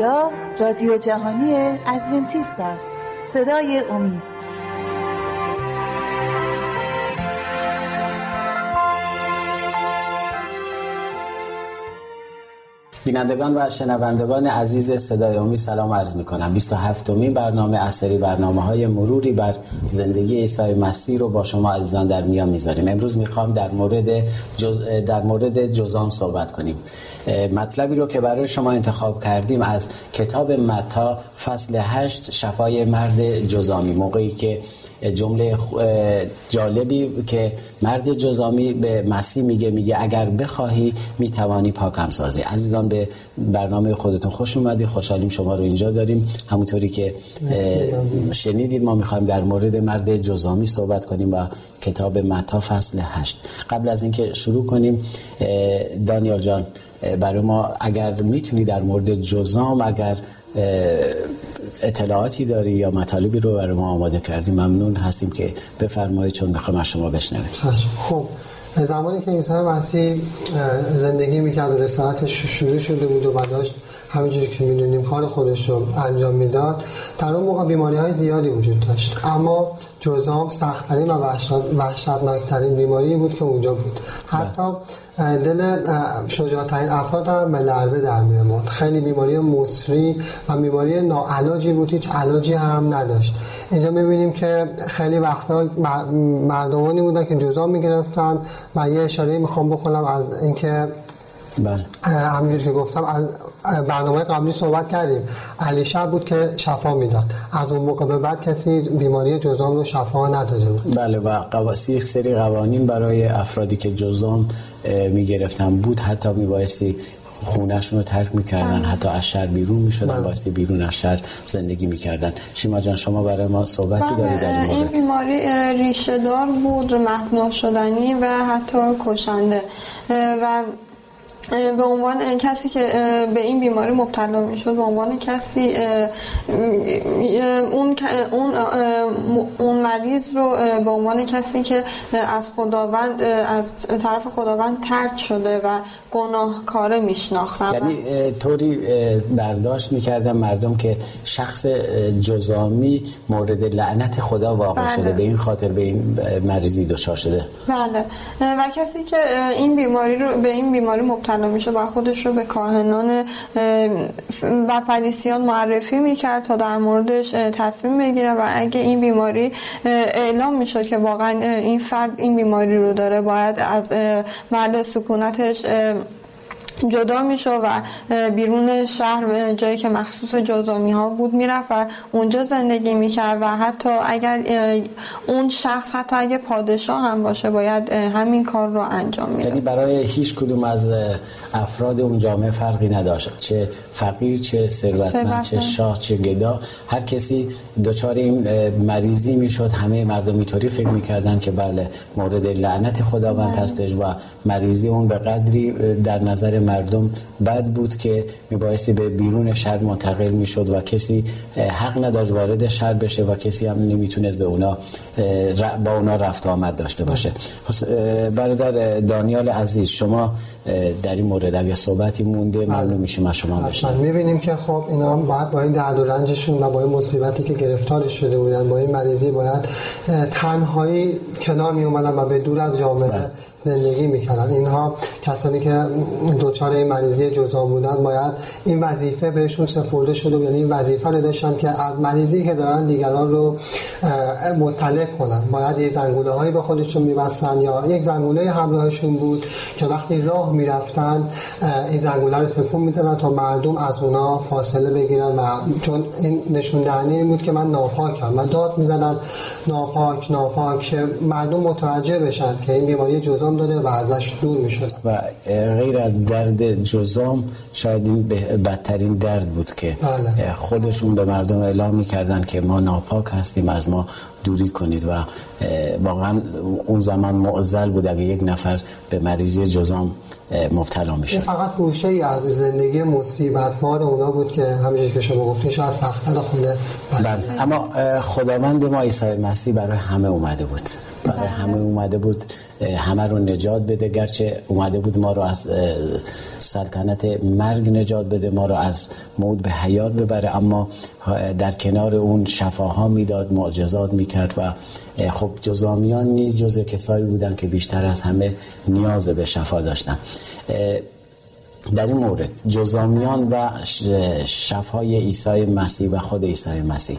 اینجا رادیو جهانی ادونتیست است، صدای امید. بینندگان و شنوندگان عزیز صدای امید سلام عرض می‌کنم. 27مین برنامه از سری برنامه‌های مروری بر زندگی عیسی مسیح رو با شما عزیزان در میان می‌ذاریم. امروز می‌خوام در مورد جزام صحبت کنیم. مطلبی رو که برای شما انتخاب کردیم از کتاب متی فصل 8 شفای مرد جزامی، موقعی که جمله جالبی که مرد جزامی به مسیح میگه اگر بخواهی میتوانی پاکم سازی. عزیزان به برنامه خودتون خوش اومدید، خوشحالیم شما رو اینجا داریم. همونطوری که شنیدید ما میخوایم در مورد مرد جزامی صحبت کنیم با کتاب متی فصل 8. قبل از اینکه شروع کنیم دانیال جان، برای ما اگر میتونی در مورد جزام اگر اطلاعاتی داری یا مطالبی رو برای ما آماده کردیم ممنون هستیم که بفرمایید، چون میخوام از شما بشنویم. خب زمانی که عیسی مسیح زندگی میکرد و رسالتش شروع شده بود و بعدش همینجوری که میدونیم کار خودش رو انجام میداد، در اون موقع بیماری های زیادی وجود داشت، اما جزام سخت‌ترین و وحشتناک‌ترین بیماری بود که اونجا بود. حتی دل شجاع‌ترین افراد هم به لرزه در می‌آمد. خیلی بیماری مصری و بیماری ناعلاجی بود، هیچ علاجی هم نداشت. اینجا می‌بینیم که خیلی وقتا مردمانی بودن که جزام می‌گرفتن و یه اشاره می‌خوام بکنم از اینکه بله همینجوری که گفتم از برنامه قبلی صحبت کردیم، علی شب بود که شفا میداد، از اون موقع به بعد کسی بیماری جزام رو شفا نداده بود. بله و یک سری قوانین برای افرادی که جزام میگرفتن بود، حتی میبایستی خونهشون رو ترک میکردن، حتی از شهر بیرون میشدن، بایستی بیرون از شهر زندگی میکردن. شیما جان شما برای ما صحبتی دارید در این مورد؟ این بیماری ریشه دار بود، محو شدنی و حتی کشنده، و به عنوان کسی که به این بیماری مبتلا میشد، به عنوان کسی اون مریض رو به عنوان کسی که از طرف خداوند طرد شده و گناهکاره میشناختن، یعنی طوری برداشت میکردن مردم که شخص جزامی مورد لعنت خدا واقع بله. شده، به این خاطر به این مریضی دچار شده. بله و کسی که این بیماری رو به این بیماری مبتلا میشه و خودش رو به کاهنان و فریسیان معرفی میکرد تا در موردش تصمیم بگیره، و اگه این بیماری اعلام میشد که واقعا این فرد این بیماری رو داره، باید از محل سکونتش جدا میشه و بیرون شهر جایی که مخصوص جزامی ها بود میرفت و اونجا زندگی میکرد، و حتی اگر اون شخص حتی اگه پادشاه هم باشه باید همین کار رو انجام میده. یعنی برای هیچ کدوم از افراد اون جامعه فرقی نداشت، چه فقیر چه ثروتمند چه شاه چه گدا، هر کسی دچار این مریضی میشد. همه مردم اینطوری فکر میکردن که بله مورد لعنت خداوند هستش، و مریضی اون به قدری در نظر مردم بد بود که میبایستی به بیرون شهر منتقل میشد و کسی حق نداشت وارد شهر بشه و کسی هم نمیتونست با اونا رفت آمد داشته باشه. برادر دانیال عزیز شما در این مورد اگه صحبتی مونده ممنون میشیم از شما بشنویم. میبینیم که خب اینا باید با این درد و رنجشون و با این مصیبتی که گرفتارش شده بودن، با این مریضی باید تنهایی کنار می اومدن و به دور از جامعه زندگی میکردن. اینها کسانی که دوچار این مریضی جزام بودن باید این وظیفه بهشون سپرده شده بود، یعنی این وظیفه رو داشتن که از مریضی که دارن دیگران رو مطلع کنن. باید یه زنگوله هایی به خودشون میبستن یا یک زنگوله همراهشون بود که وقتی راه میرفتن این زنگوله رو تکون میدادن تا مردم از اونا فاصله بگیرن، و چون این نشون دهنده این بود که من ناپاکم، من داد میزدن ناپاک ناپاک، مردم متوجه بشن که این بیماری جزام داره و ازش دور میشن. و غیر از درد جزام شاید این بدترین درد بود که خودشون به مردم اعلام میکردن که ما ناپاک هستیم، از ما دوری کنید. و واقعا اون زمان معضل بود اگه یک نفر به مریضی جزام مبتلا میشد. این فقط گوشه ای از زندگی مصیبت‌بار اونا بود که همونجوری که شما گفتین شاید سخت‌تر خونه. بله اما خداوند ما عیسی مسیح برای همه اومده بود، برای همه اومده بود همه رو نجات بده، گرچه اومده بود ما رو از سلطنت مرگ نجات بده، ما رو از موت به حیات ببره، اما در کنار اون شفاها میداد، معجزات میکرد و خب جزامیان نیز جزء کسایی بودن که بیشتر از همه نیاز به شفا داشتن. در این مورد جزامیان و شفای عیسی مسیح و خود عیسی مسیح.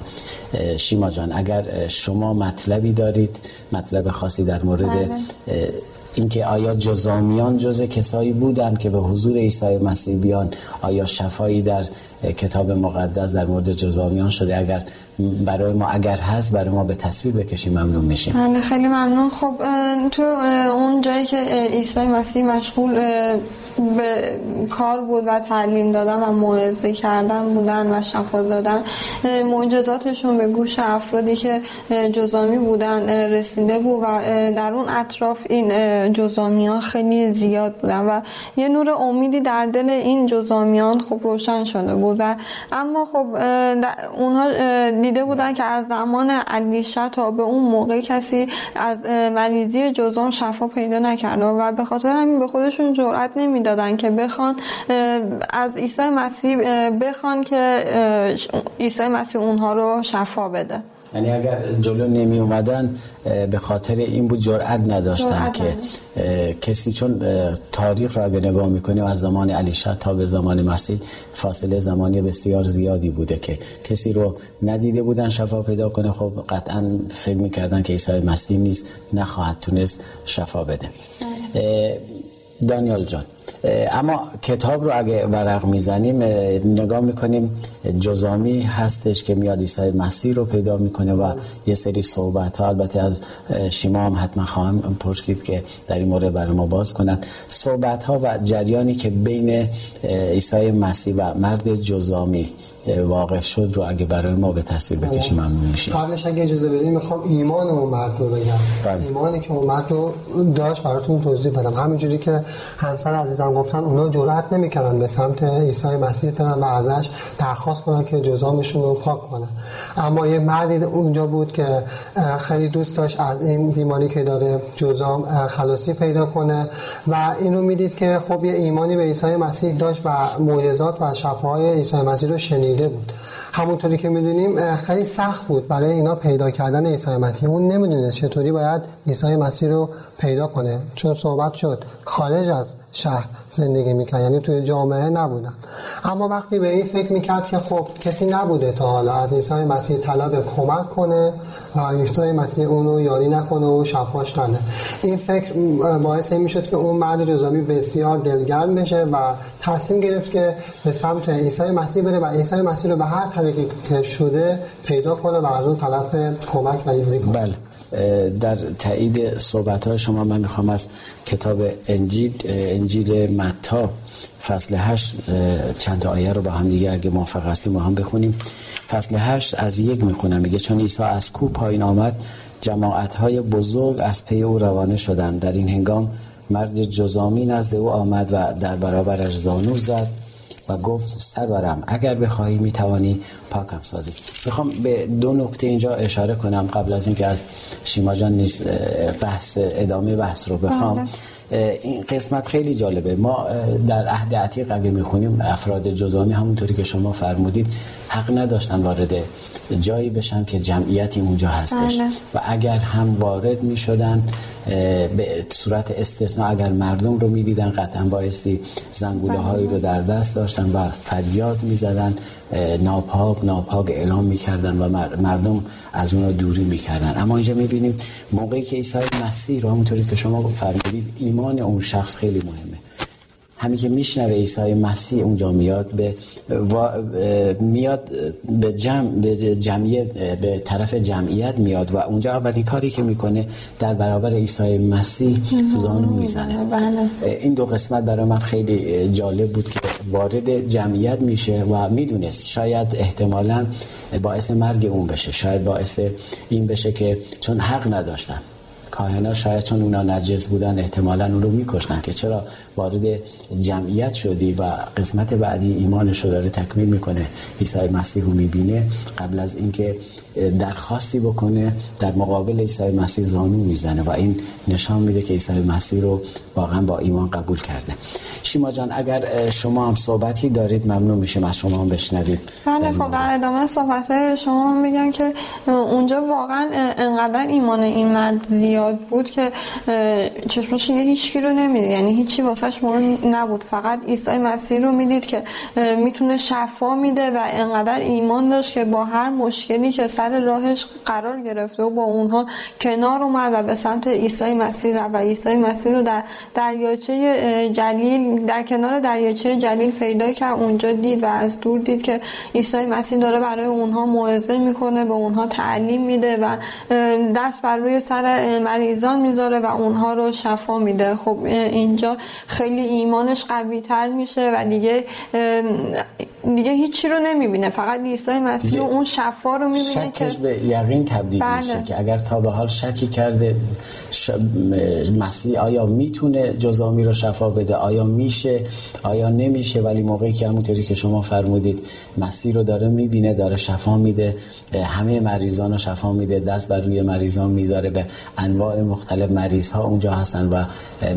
شیما جان، اگر شما مطلبی دارید، مطلب خاصی در مورد اینکه آیا جزامیان جز کسایی بودند که به حضور عیسی مسیح بیان، آیا شفایی در کتاب مقدس در مورد جزامیان شده؟ اگر برای ما، اگر هست برای ما به تصویر بکشیم ممنون میشیم. من خیلی ممنون. خب تو اون جایی که عیسی مسیح مشغول به کار بود و تعلیم دادن و موعظه کردن بودن و شفا دادن، معجزاتشون به گوش افرادی که جزامی بودن رسیده بود و در اون اطراف این جزامیان خیلی زیاد بودن و یه نور امیدی در دل این جزامیان خب روشن شده بود. و اما خب اونها دیده بودن که از زمان اندیشه تا به اون موقع کسی از مریضی جزام شفا پیدا نکرده و به خاطر همین به خودشون جرئت نمیدادن که بخوان از عیسی مسیح بخوان که عیسی مسیح اونها رو شفا بده. یعنی اگر جلو نمی اومدن به خاطر این بود جرئت نداشتن که کسی، چون تاریخ را به نگاه میکنیم از زمان علیشا تا به زمان مسیح فاصله زمانی بسیار زیادی بوده که کسی رو ندیده بودن شفا پیدا کنه. خب قطعا فکر میکردن که عیسی مسیح نیست، نخواهد تونست شفا بده. دانیال جان، اما کتاب رو اگه ورق میزنیم نگاه میکنیم جزامی هستش که میاد عیسی مسیح رو پیدا میکنه و یه سری صحبت ها، البته از شیما هم حتما خواهم پرسید که در این مورد برای ما باز کنند، صحبت ها و جریانی که بین عیسی مسیح و مرد جزامی واقع شد رو اگه برای ما به تصویر بکشیم ممنون میشیم. قبلش اگه اجازه بدیم میخوام ایمان اون مرد رو بگم. ایمانی که اون مرد رو داشت براتون توضیح بدم. همینجوری که همسر عزیزم گفتن اونا جرئت نمیکردن به سمت عیسی مسیح برن و ازش درخواست کنن که جزامشون رو پاک کنه، اما یه مردی اونجا بود که خیلی دوست داشت از این بیماری که داره جزام خلاصی پیدا کنه و اینو میدید که خب یه ایمانی به عیسی مسیح داشت و معجزات و شفاهای عیسی مسیح رو شنیده بود. همونطوری که میدونیم خیلی سخت بود برای اینا پیدا کردن عیسی مسیح. اون نمیدونست چطوری باید عیسی مسیح رو پیدا کنه، چون صحبت شد خارج از شهر زندگی میکرد، یعنی توی جامعه نبودن. اما وقتی به این فکر میکرد که خب کسی نبوده تا حالا از عیسی مسیح طلب کمک کنه و عیسی مسیح اونو یاری نکنه و شفاش نده، این فکر باعث این میشد که اون مرد جزامی بسیار دلگرم بشه و تصمیم گرفت که به سمت عیسی مسیح بره و عیسی مسیح رو به هر طریقی که شده پیدا کنه و از اون طلب کمک و یاری کنه. بله. در تایید صحبت‌های شما من میخوام از کتاب انجیل متی فصل 8 چند تا آیه رو با هم دیگه اگه موافق هستیم با هم بخونیم. فصل 8 از 1 میخونم، میگه چون عیسی از کوه پایین آمد جماعت‌های بزرگ از پی او روانه شدند. در این هنگام مرد جزامی نزد او آمد و در برابرش زانو زد و گفت سرورم اگر بخواهی میتوانی پاکم سازی. میخوام به دو نکته اینجا اشاره کنم قبل از اینکه از شیما جان نیز ادامه بحث رو بخوام. این قسمت خیلی جالبه. ما در عهد عتیق اگه میخونیم افراد جزامی همونطوری که شما فرمودید حق نداشتن وارد جایی بشن که جمعیتی اونجا هستش و اگر هم وارد میشدن به صورت استثناء اگر مردم رو میدیدن قطعا بایستی زنگوله هایی رو در دست داشتن و فریاد میزدن ناپاک اعلام میکردن و مردم از اون دوری میکردن. اما اینجا میبینیم موقعی که عیسی مسیح رو همونطوری که شما فرمودید ایمان اون شخص خیلی مهمه. همین که میشنوه عیسی مسیح اونجا میاد به طرف جمعیت میاد و اونجا اولین کاری که میکنه در برابر عیسی مسیح زانو میزنه. این دو قسمت برای من خیلی جالب بود که وارد جمعیت میشه و میدونست شاید احتمالاً باعث مرگ اون بشه، شاید باعث این بشه که چون حق نداشتن کاهنا، شاید چون اونا نجس بودن احتمالاً اون رو میکشتن که چرا وارد جمعیت شدی. و قسمت بعدی ایمانش رو داره تکمیل میکنه، عیسی مسیح رو میبینه قبل از اینکه درخواستی بکنه، در مقابل عیسی مسیح زانو میزنه و این نشان میده که عیسی مسیح رو واقعا با ایمان قبول کرده. شیما جان اگر شما هم صحبتی دارید ممنون میشم از شما هم بشنوید. بله، خب در ادامه صحبت شما میگم که اونجا واقعا انقدر ایمان این مرد زیاد بود که چشمش هیچکی رو نمیدید، یعنی هیچی واسش مهم نبود، فقط عیسی مسیح رو میدید که میتونه شفا میده و انقدر ایمان داشت که با هر مشکلی که سر راهش قرار گرفته و با اونها کنار اومد و به سمت عیسی مسیح رفت و عیسی مسیح رو در دریاچه جلیل، در کنار دریاچه جلیل پیدا کرد، اونجا دید و از دور دید که عیسی مسیح داره برای اونها موعظه میکنه، به اونها تعلیم میده و دست بر روی سر مریضان میذاره و اونها رو شفا میده. خب اینجا خیلی ایمانش قوی تر میشه و دیگه هیچی رو نمیبینه، فقط عیسی مسیح اون شفا رو میبینه، شکش به یقین تبدیل میشه که اگر تا به حال شکی کرده مسیح آیا میتونه جزامی رو شفا بده، آیا میشه، آیا نمیشه، ولی موقعی که همونطوری که شما فرمودید مسیح رو داره میبینه، داره شفا میده، همه مریضان رو شفا میده، دست بر روی مریضان میذاره، به انواع مختلف مریض ها اونجا هستن و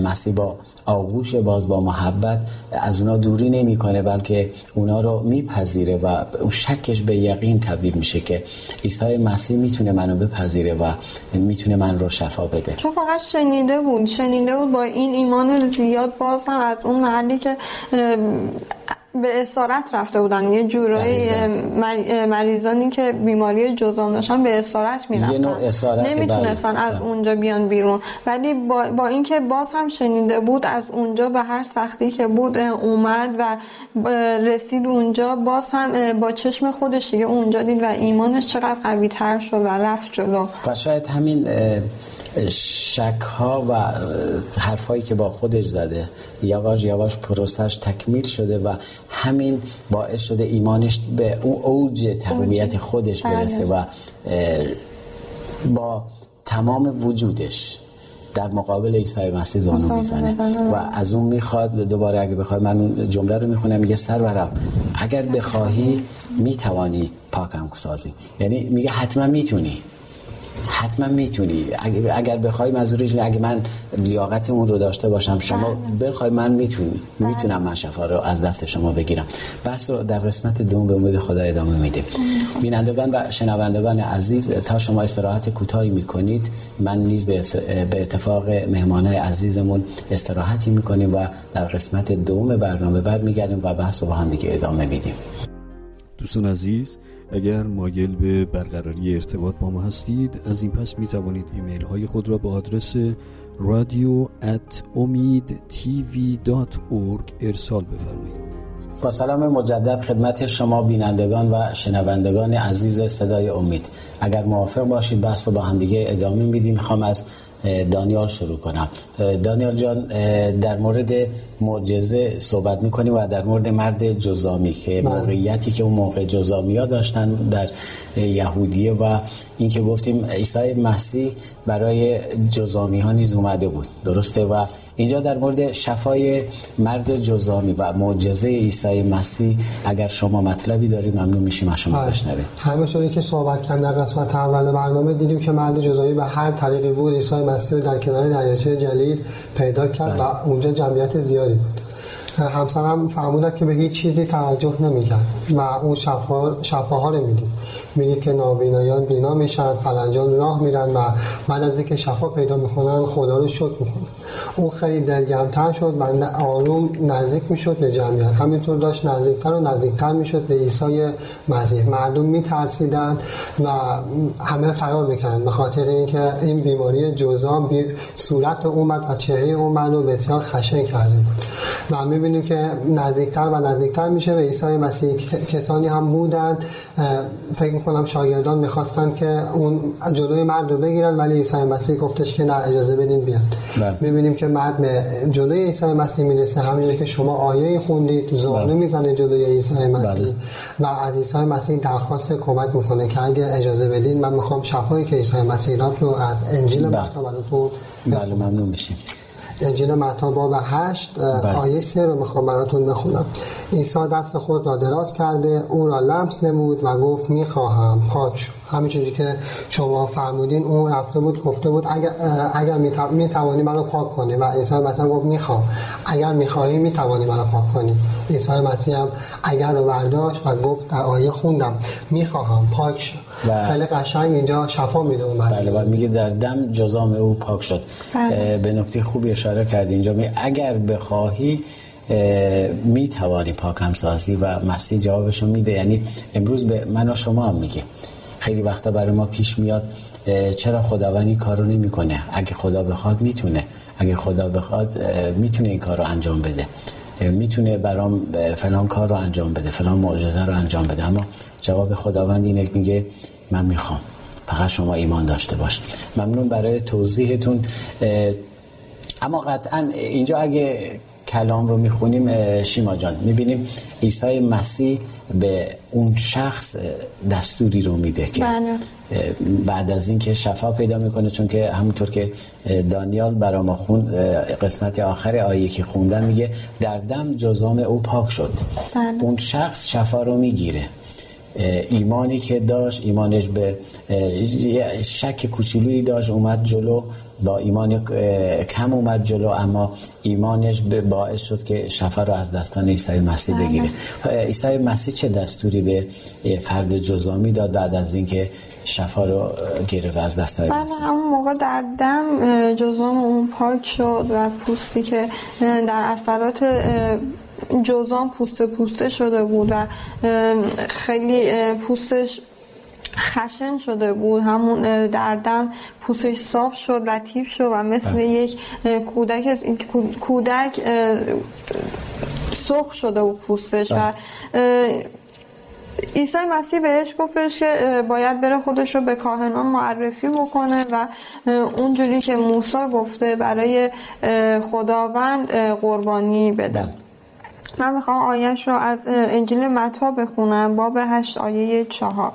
مسیح با آغوش باز، با محبت از اونا دوری نمی کنه بلکه اونا رو میپذیره و اون شکش به یقین تبدیل میشه که عیسی مسیح میتونه منو بپذیره و میتونه من رو شفا بده. چون فقط شنیده بود با این ایمان زیاد باز هم از اون محلی که به اسارت رفته بودن، یه جورایی مریضانی که بیماری جزام داشتن به اسارت می‌رفتن، نمیتونستن از اونجا بیان بیرون، ولی با اینکه باز هم شنیده بود از اونجا به هر سختی که بود اومد و رسید اونجا، باز هم با چشم خودش دیگه اونجا دید و ایمانش چقدر قوی تر شد و رفت جلو. و شاید همین شک ها و حرفایی که با خودش زده یواش یواش پروسش تکمیل شده و همین باعث شده ایمانش به اون اوج تقویت خودش برسه و با تمام وجودش در مقابل عیسی مسیح زانو میزنه و از اون میخواد دوباره، اگه بخواد من اون جمله رو میخونم، میگه سرورم اگر بخواهی میتوانی پاکم سازی، یعنی میگه حتما میتونی اگر بخوای، منظورش اگه من لیاقت اون رو داشته باشم، شما بخوای من میتونم من شفا رو از دست شما بگیرم. بحث رو در قسمت دوم به امید خدا ادامه میدیم. بینندگان و شنوندگان عزیز، تا شما استراحت کوتاهی میکنید من نیز به اتفاق مهمانای عزیزمون استراحتی میکنیم و در قسمت دوم برنامه برمیگردیم و بحث رو با هم دیگه ادامه میدیم. دوستان عزیز، اگر مایل به برقراری ارتباط با ما هستید، از این پس می توانید ایمیل های خود را به آدرس radio@omidtv.org ارسال بفرمایید. با سلام مجدد خدمت شما بینندگان و شنوندگان عزیز صدای امید. اگر موافق باشید بحث رو با هم دیگه ادامه میدیم. میخوام از دانیال شروع کنم. دانیال جان، در مورد معجزه صحبت میکنیم و در مورد مرد جزامی که موقعیتی که اون موقع جزامیا داشتن در یهودیه و این که گفتیم عیسی مسیح برای جزامی ها نیز اومده بود، درسته؟ و اینجا در مورد شفای مرد جزامی و معجزه عیسی مسیح اگر شما مطلبی دارید ممنون میشیم از شما بشنویم. همونطوری که صحبت کردیم در قسمت اول برنامه دیدیم که مرد جزامی به هر طریقی بود عیسی مسیح در کنار دریاچه جلیل پیدا کرد و اونجا جمعیت زیادی بود. همسرم فهموند که به هیچ چیزی توجه نمی‌کرد و اون شفاها رو میدید که نابینایان بینا میشن، فلنجان راه میرن و بعد از اینکه شفا پیدا میکنن خدا رو شکر میکنن. اون خیلی دلگرمتر شد و آروم نزدیک میشد به جمعیت، همینطور داشت نزدیکتر و نزدیکتر میشد به عیسی مسیح. مردم میترسیدن و همه فرار میکنن به خاطر اینکه این بیماری جزام صورت اومد و چهره اومد و بسیار خشن کرده بود. و میبینیم که نزدیکتر و نزدیکتر میشه به عیسی مسیح. کسانی هم بودند، فکر میکنم شاگردان میخواستند که اون جلوی مرد رو بگیرن، ولی عیسی مسیح گفتش که نه، اجازه بدین بیاد. میبینیم که مرد جلوی عیسی مسیح میرسه، همونجوری که شما آیه خوندید، زانو میزنه جلوی عیسی مسیح و از عیسی مسیح درخواست کمک میکنه که اگه اجازه بدین من میخوام شفایی که عیسی مسیح داد رو از انجیل براتون. ممنون میشم. انجیل متی باب 8 آیه 3 رو میخوام براتون بخونم. عیسی دست خود را دراز کرده، او را لمس نمود و گفت میخواهم، پاک شو. همینجوری که شما فرمودین اون رفته بود گفته بود اگر میتوانی منو پاک کنی، و عیسی مسیح گفت میخوام، اگر میخواهی میتوانی منو پاک کنی. عیسی مسیح هم اگر رو برداشت و گفت، در آیه خوندم میخواهم پاک شو. خیلی قشنگ اینجا شفا میده اومد. بله بله، میگه در دم جزام او پاک شد. به نکته خوبی اشاره کردی اینجا، می اگر بخواهی میتوانی پاکم سازی، و مسیح جوابشو میده. یعنی امروز به من و شما هم میگه، خیلی وقتا برای ما پیش میاد چرا خداوند این کارو نمیکنه؟ اگه خدا بخواد میتونه، اگه خدا بخواد میتونه این کارو انجام بده، میتونه برام فلان کار رو انجام بده، فلان معجزه رو انجام بده. اما جواب خداوند اینه، میگه من میخوام، فقط شما ایمان داشته باش. ممنون برای توضیحتون. اما قطعا اینجا اگه کلام رو میخونیم شیما جان، میبینیم عیسی مسیح به اون شخص دستوری رو میده که بعد از این که شفا پیدا میکنه، چون که همونطور که دانیال برا ما خون قسمت آخر آیه که خوندن میگه در دم جزام او پاک شد. اون شخص شفا رو میگیره، ایمانی که داشت، ایمانش به شک کوچولویی داشت، اومد جلو با ایمان کم اومد جلو، اما ایمانش به باعث شد که شفا رو از دستان عیسی مسیح بگیره. عیسی مسیح چه دستوری به فرد جزامی داد بعد از اینکه شفا رو گرفت از دست عیسی؟ همون موقع در دم جزام اون پاک شد و پوستی که در اثرات جزام پوسته شده بود و خیلی پوستش خشن شده بود، همون در دم پوستش صاف شد، لطیف شد و مثل یک کودک سرخ شده بود پوستش. و عیسی مسیح بهش گفتش که باید بره خودش رو به کاهنان معرفی بکنه و اونجوری که موسی گفته برای خداوند قربانی بده. من میخوام آیهش رو از انجیل متی بخونم، باب 8 آیه 4.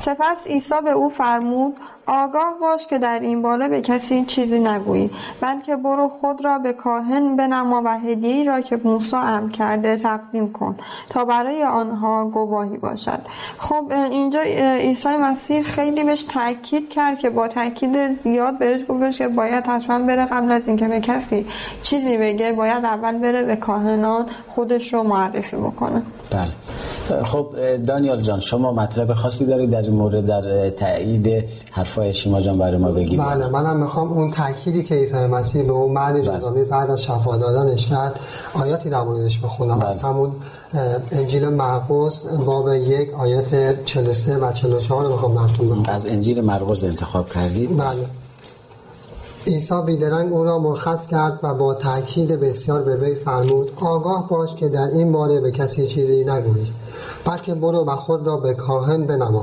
سپس عیسی به او فرمود آگاه باش که در این باره به کسی چیزی نگویی، بلکه برو خود را به کاهن بنما و هدیه‌ای را که موسی امر کرده تقدیم کن تا برای آنها گواهی باشد. خب اینجا عیسی مسیح خیلی بهش تاکید کرد، که با تاکید زیاد بهش گفتش که باید حتما بره، قبل از اینکه به کسی چیزی بگه باید اول بره به کاهنان خودش رو معرفی بکنه. بله خب دانیال جان، شما مطلب خاصی دارید در این مورد در تایید حرفای شیما جان برای ما بگید؟ بله، منم میخوام اون تأکیدی که عیسی مسیح به اون مرد جدامی بعد از شفا دادنش کرد آیاتی در موردش بخونم. از همون انجیل مرقس باب 1 آیات 43 و 44 رو میخوام براتون بخونم. از انجیل مرقس انتخاب کردید؟ بله. عیسی بیدرنگ او را مرخص کرد و با تأکید بسیار به وی فرمود آگاه باش که در این باره به کسی چیزی نگوی، بلکه برو و خود را به کاهن بنما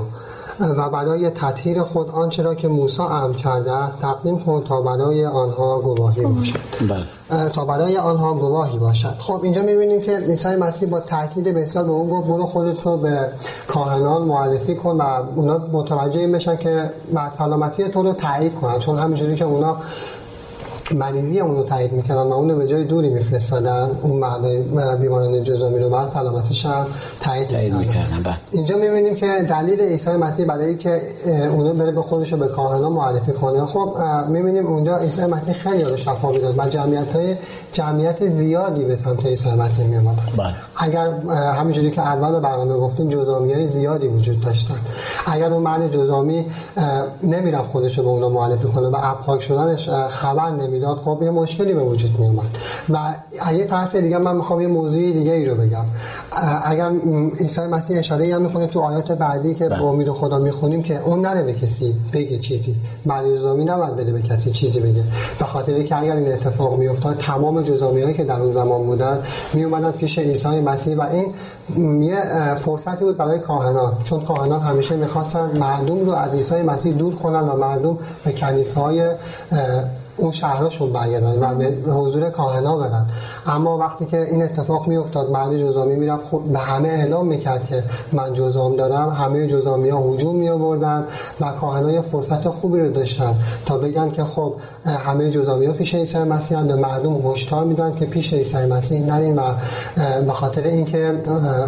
و برای تطهیر خود آنچه را که موسی امر کرده است تقدیم کن تا برای آنها گواهی باشد. خب اینجا می‌بینیم که عیسی مسیح با تاکید بسیار به اون گفت برو خودت رو به کاهنان معرفی کن و اونا متوجه این بشن که سلامتی تو رو تایید کنن، چون همینجوری که اونا مریضی اون رو تایید میکردن و اون رو به جای دوری میفرستادن، اون بیماران جزامی رو بعد سلامتش هم تایید میکردن. اینجا میبینیم که دلیل عیسی مسیح برای اینکه اون رو بره به خودش رو به کاهنان معرفی کنه، خب میبینیم اونجا عیسی مسیح خیلی رو شفا میداد و جمعیت زیادی به سمت عیسی مسیح میومد. اگر همینجوری که اول برنامه گفتیم جزامیای زیادی وجود داشتن، اگر اون مرد جزامی نمیرفت خودش رو به اونها معرفی کنه و پاک شدنش خبر میداد، خب یه مشکلی به وجود می اومد. و از یه طرف دیگه من میخوام یه موضوع دیگه ای رو بگم. اگر عیسی مسیح اشاره ای هم میکنه تو آیات بعدی که با امید خدا میخونیم که اون نره به کسی بگه چیزی، برای جزامی نباید بده به کسی چیزی بگه، به خاطر اینکه اگر این اتفاق میافتاد تمام جزامیایی که در اون زمان بودن میومدن پیش عیسی مسیح و این یه فرصتی بود برای کاهنان، چون کاهنان همیشه میخواستن مردم رو از عیسی مسیح دور کنن و مردم به کلیسای اون شهرشون برگردن و به حضور کاهنا برن. اما وقتی که این اتفاق میافتاد، مهدی جزامی میرفت به همه اعلام میکرد که من جزام دارم، همه جزامی ها هجوم میآوردن و کاهنا یه فرصت خوبی رو داشتن تا بگن که خب همه جزامی ها پیش عیسی مسیح هستند، مردم هشدار میدن که پیش عیسی مسیح نرین و به خاطر اینکه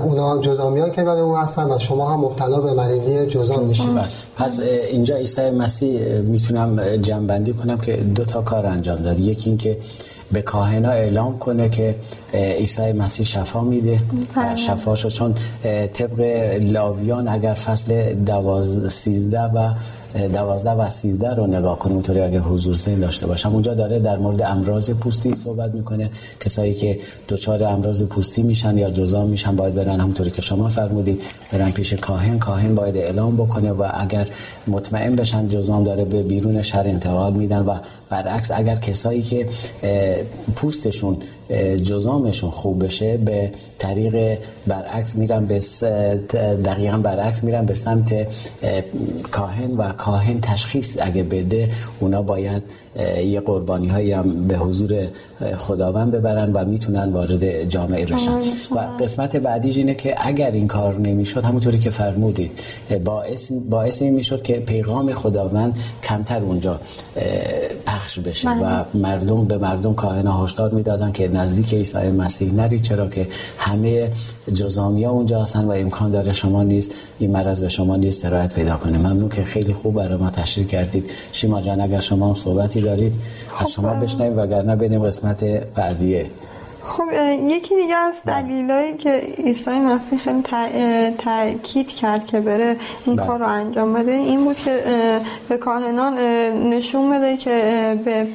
اونا جزامی ها که داره اون هستن و شما هم مبتلا به مریضی جزام میشید. پس اینجا عیسی مسیح میتونم جنببندی کنم که دو تا کار انجام داد. یکی این که به کاهنا اعلام کنه که عیسی مسیح شفا میده، شفاشو، چون طبق لاویان اگر فصل 12 و 13 رو نگاه کنیم، اونطوری اگه حضور ذهن داشته باشم، اونجا داره در مورد امراض پوستی صحبت میکنه. کسایی که دچار امراض پوستی میشن یا جزام میشن باید برن، همونطوری که شما فرمودید، برن پیش کاهن. کاهن باید اعلام بکنه و اگر مطمئن بشن جزام داره به بیرون شهر انتقال میدن و برعکس اگر کسایی که پوستشون جزامشون خوب بشه به طریق برعکس میرن، به دقیقاً برعکس میرن به سمت کاهن و کاهن تشخیص اگه بده، اونا باید یه قربانی هایی هم به حضور خداوند ببرن و میتونن وارد جامعه بشن. و قسمت بعدیش اینه که اگر این کار نمیشد، همونطوری که فرمودید، باعث این میشد که پیغام خداوند کمتر اونجا پخش بشه و مردم به مردم کاهنا هشدار میدادن که نزدیک عیسی مسیح نرید، چرا که همه جزامیا اونجا هستن و امکان داره شما نیست، این مرض به شما نیست سرایت پیدا کنه. ممنون که خیلی خوب برای ما تشریح کردید. شیما جان اگر شما هم صحبتی دارید از شما بشنویم، وگرنه بریم قسمت بعدیه. خب یکی دیگه از دلایلی که عیسی مسیح خیلی تأکید کرد که بره این کار رو انجام بده، این بود که به کاهنان نشون بده که به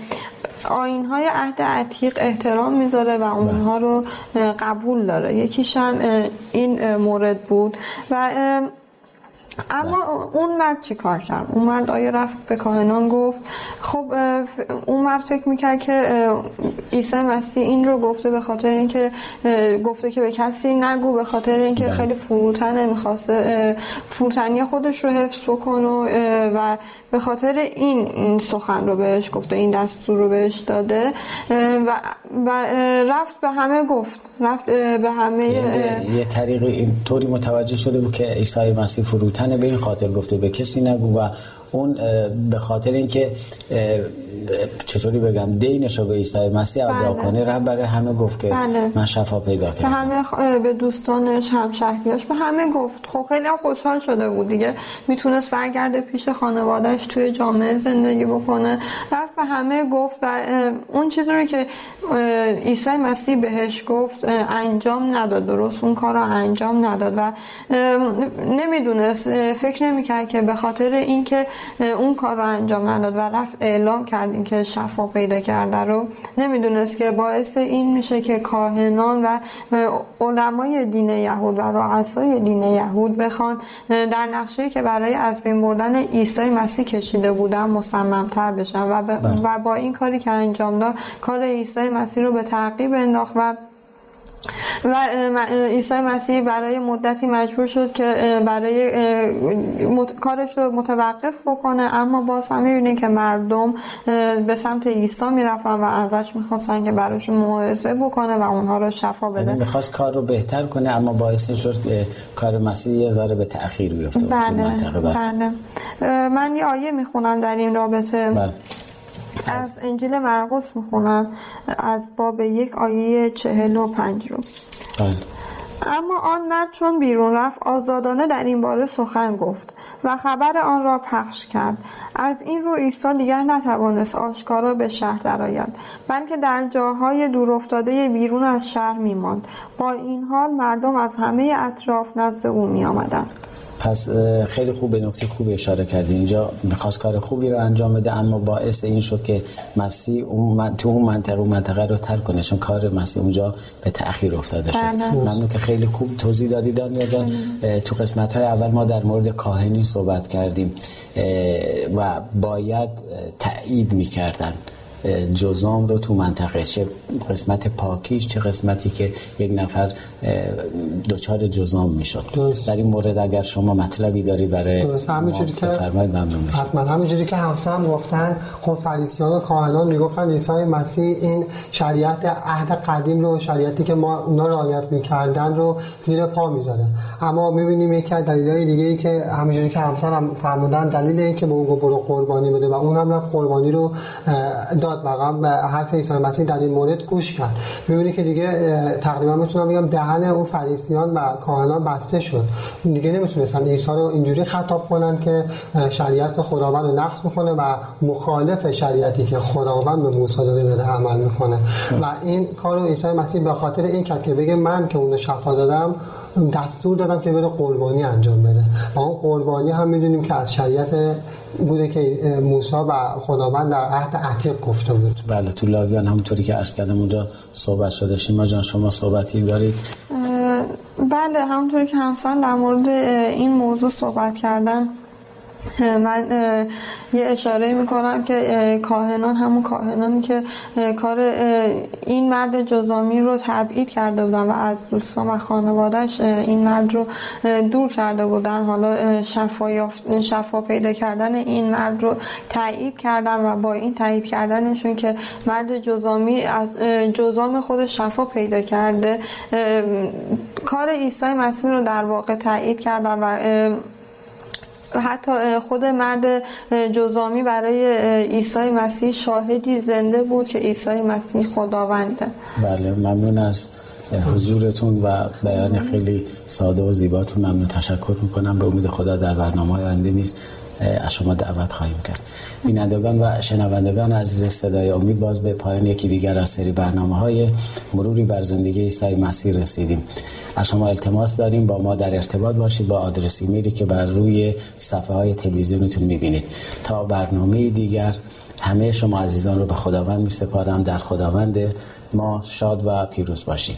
آیین‌های عهد عتیق احترام میذاره و اونها رو قبول داره. یکیش هم این مورد بود. و اما اون مرد چی کار کرد؟ اون مرد آیا رفت به کاهنان گفت؟ خب اون مرد فکر میکرد که عیسی مسیح این رو گفته به خاطر اینکه گفته که به کسی نگو، به خاطر اینکه خیلی فروتنه، میخواسته فروتنی خودش رو حفظ بکنه و به خاطر این سخن رو بهش گفته، این دستور رو بهش داده و رفت به همه گفت، رفت به همه. یه طریق اینطوری متوجه شده بود که عیسی مسیح فروتنه، به این خاطر گفته به کسی نگو و اون به خاطر اینکه چطوری بگم دینشو به عیسی مسیح ادا کنه، رفت برای همه گفت که من شفا پیدا کردم. همه به دوستانش، همشهریاش، به همه گفت. خب خیلی خوشحال شده بود دیگه، میتونست برگرده پیش خانواده‌اش، توی جامعه زندگی بکنه. رفت به همه گفت و اون چیزی رو که عیسی مسیح بهش گفت انجام نداد، درست اون کارو انجام نداد و نمیدونست، فکر نمی‌کرد که به خاطر اینکه اون کار رو انجام نداد و رفت اعلام کردیم که شفا پیدا کرده رو، نمیدونست که باعث این میشه که کاهنان و علمای دین یهود و رؤسای دین یهود بخوان در نقشه‌ای که برای از بین بردن عیسی مسیح کشیده بودن مصمم‌تر بشن و با این کاری که انجام داد، کار عیسی مسیح رو به تعقیب انداخت و عیسی مسیح برای مدتی مجبور شد که برای کارش رو متوقف بکنه. اما باز هم می‌بینید که مردم به سمت عیسی می‌رفتن و ازش می‌خواستن که براش موعظه بکنه و اونها رو شفا بده. یعنی می‌خواست کار رو بهتر کنه، اما باعث شد کار مسیح یه ذره به تأخیر بیفته. بله. من یه آیه می‌خونم در این رابطه. بله. از انجیل مرقس میخونم، از باب 1 آیه 45 رو. اما آن مرد چون بیرون رفت آزادانه در این باره سخن گفت و خبر آن را پخش کرد. از این رو عیسی دیگر نتوانست آشکارا به شهر درآید، بلکه در جاهای دور افتاده بیرون از شهر میماند. با این حال مردم از همه اطراف نزد او میآمدند. پس خیلی خوب به نکته خوبی اشاره کردی. اینجا میخواست کار خوبی رو انجام بده، اما باعث این شد که مسیح تو اون منطقه رو ترک کنه، چون کار مسیح اونجا به تأخیر افتاده شد. ممنون که خیلی خوب توضیح دادی دانیال جان. تو قسمت‌های اول ما در مورد کاهنی صحبت کردیم و باید تأیید می‌کردن جزام رو تو منطقه، چه قسمت پاکیش، چه قسمتی که یک نفر دچار جزام میشد. در این مورد اگر شما مطلبی دارید برای بفرمایید، ممنون میشم. حتما همونجوری که همسرم گفتن، خب فریسیان و کاهنان میگفتن عیسی مسیح این شریعت عهد قدیم رو، شریعتی که ما اونا رعایت میکردن رو زیر پا میذاره. اما میبینیم یک دلیلای دیگه ای که همونجوری که همسرم فرمودن، دلیلی که به اون برو قربانی بده و اون هم قربانی رو داد، واقعا حرف عیسی مسیح در این مورد گوش کرد. میبینی که دیگه تقریبا میتونم بگم دهن اون فریسیان و کاهنان بسته شد، دیگه نمیتونستن عیسی رو اینجوری خطاب کنن که شریعت خداوند رو نقض میکنه و مخالف شریعتی که خداوند به موسی داده عمل میکنه. و این کارو عیسی مسیح به خاطر این کرد که بگه من که اون شفا دادم، دستور دادم که بره قربانی انجام بده. و اون قربانی هم میدونیم که از شریعت بوده که موسی و خداوند در عهد عتیق گفته بود. بله، تو لاویان همونطوری که عرض کردم اونجا صحبت شده. شیما جان شما صحبتی دارید؟ بله، همونطوری که همسان در مورد این موضوع صحبت کردن، من یه اشاره میکنم که کاهنان، همون کاهنانی که کار این مرد جزامی رو تبعید کرده بودن و از دوستان و خانوادهش این مرد رو دور کرده بودن، حالا شفا پیدا کردن این مرد رو تایید کردن و با این تایید کردنشون که مرد جزامی از جزام خودش شفا پیدا کرده، کار عیسی مسیح رو در واقع تایید کردن. و حتی خود مرد جزامی برای عیسی مسیح شاهدی زنده بود که عیسی مسیح خداونده. بله، ممنون از حضورتون و بیان خیلی ساده و زیباتون. ممنون، تشکر میکنم. به امید خدا در برنامه‌های آینده نیز از شما دعوت خواهیم کرد. بینندگان و شنوندگان عزیز صدای امید، باز به پایان یکی دیگر از سری برنامه‌های مروری بر زندگی عیسی مسیح رسیدیم. از شما التماس داریم با ما در ارتباط باشید با آدرس ایمیلی که بر روی صفحه‌های تلویزیونتون می‌بینید. تا برنامه دیگر، همه شما عزیزان رو به خداوند می‌سپارم. در خداوند ما شاد و پیروز باشید.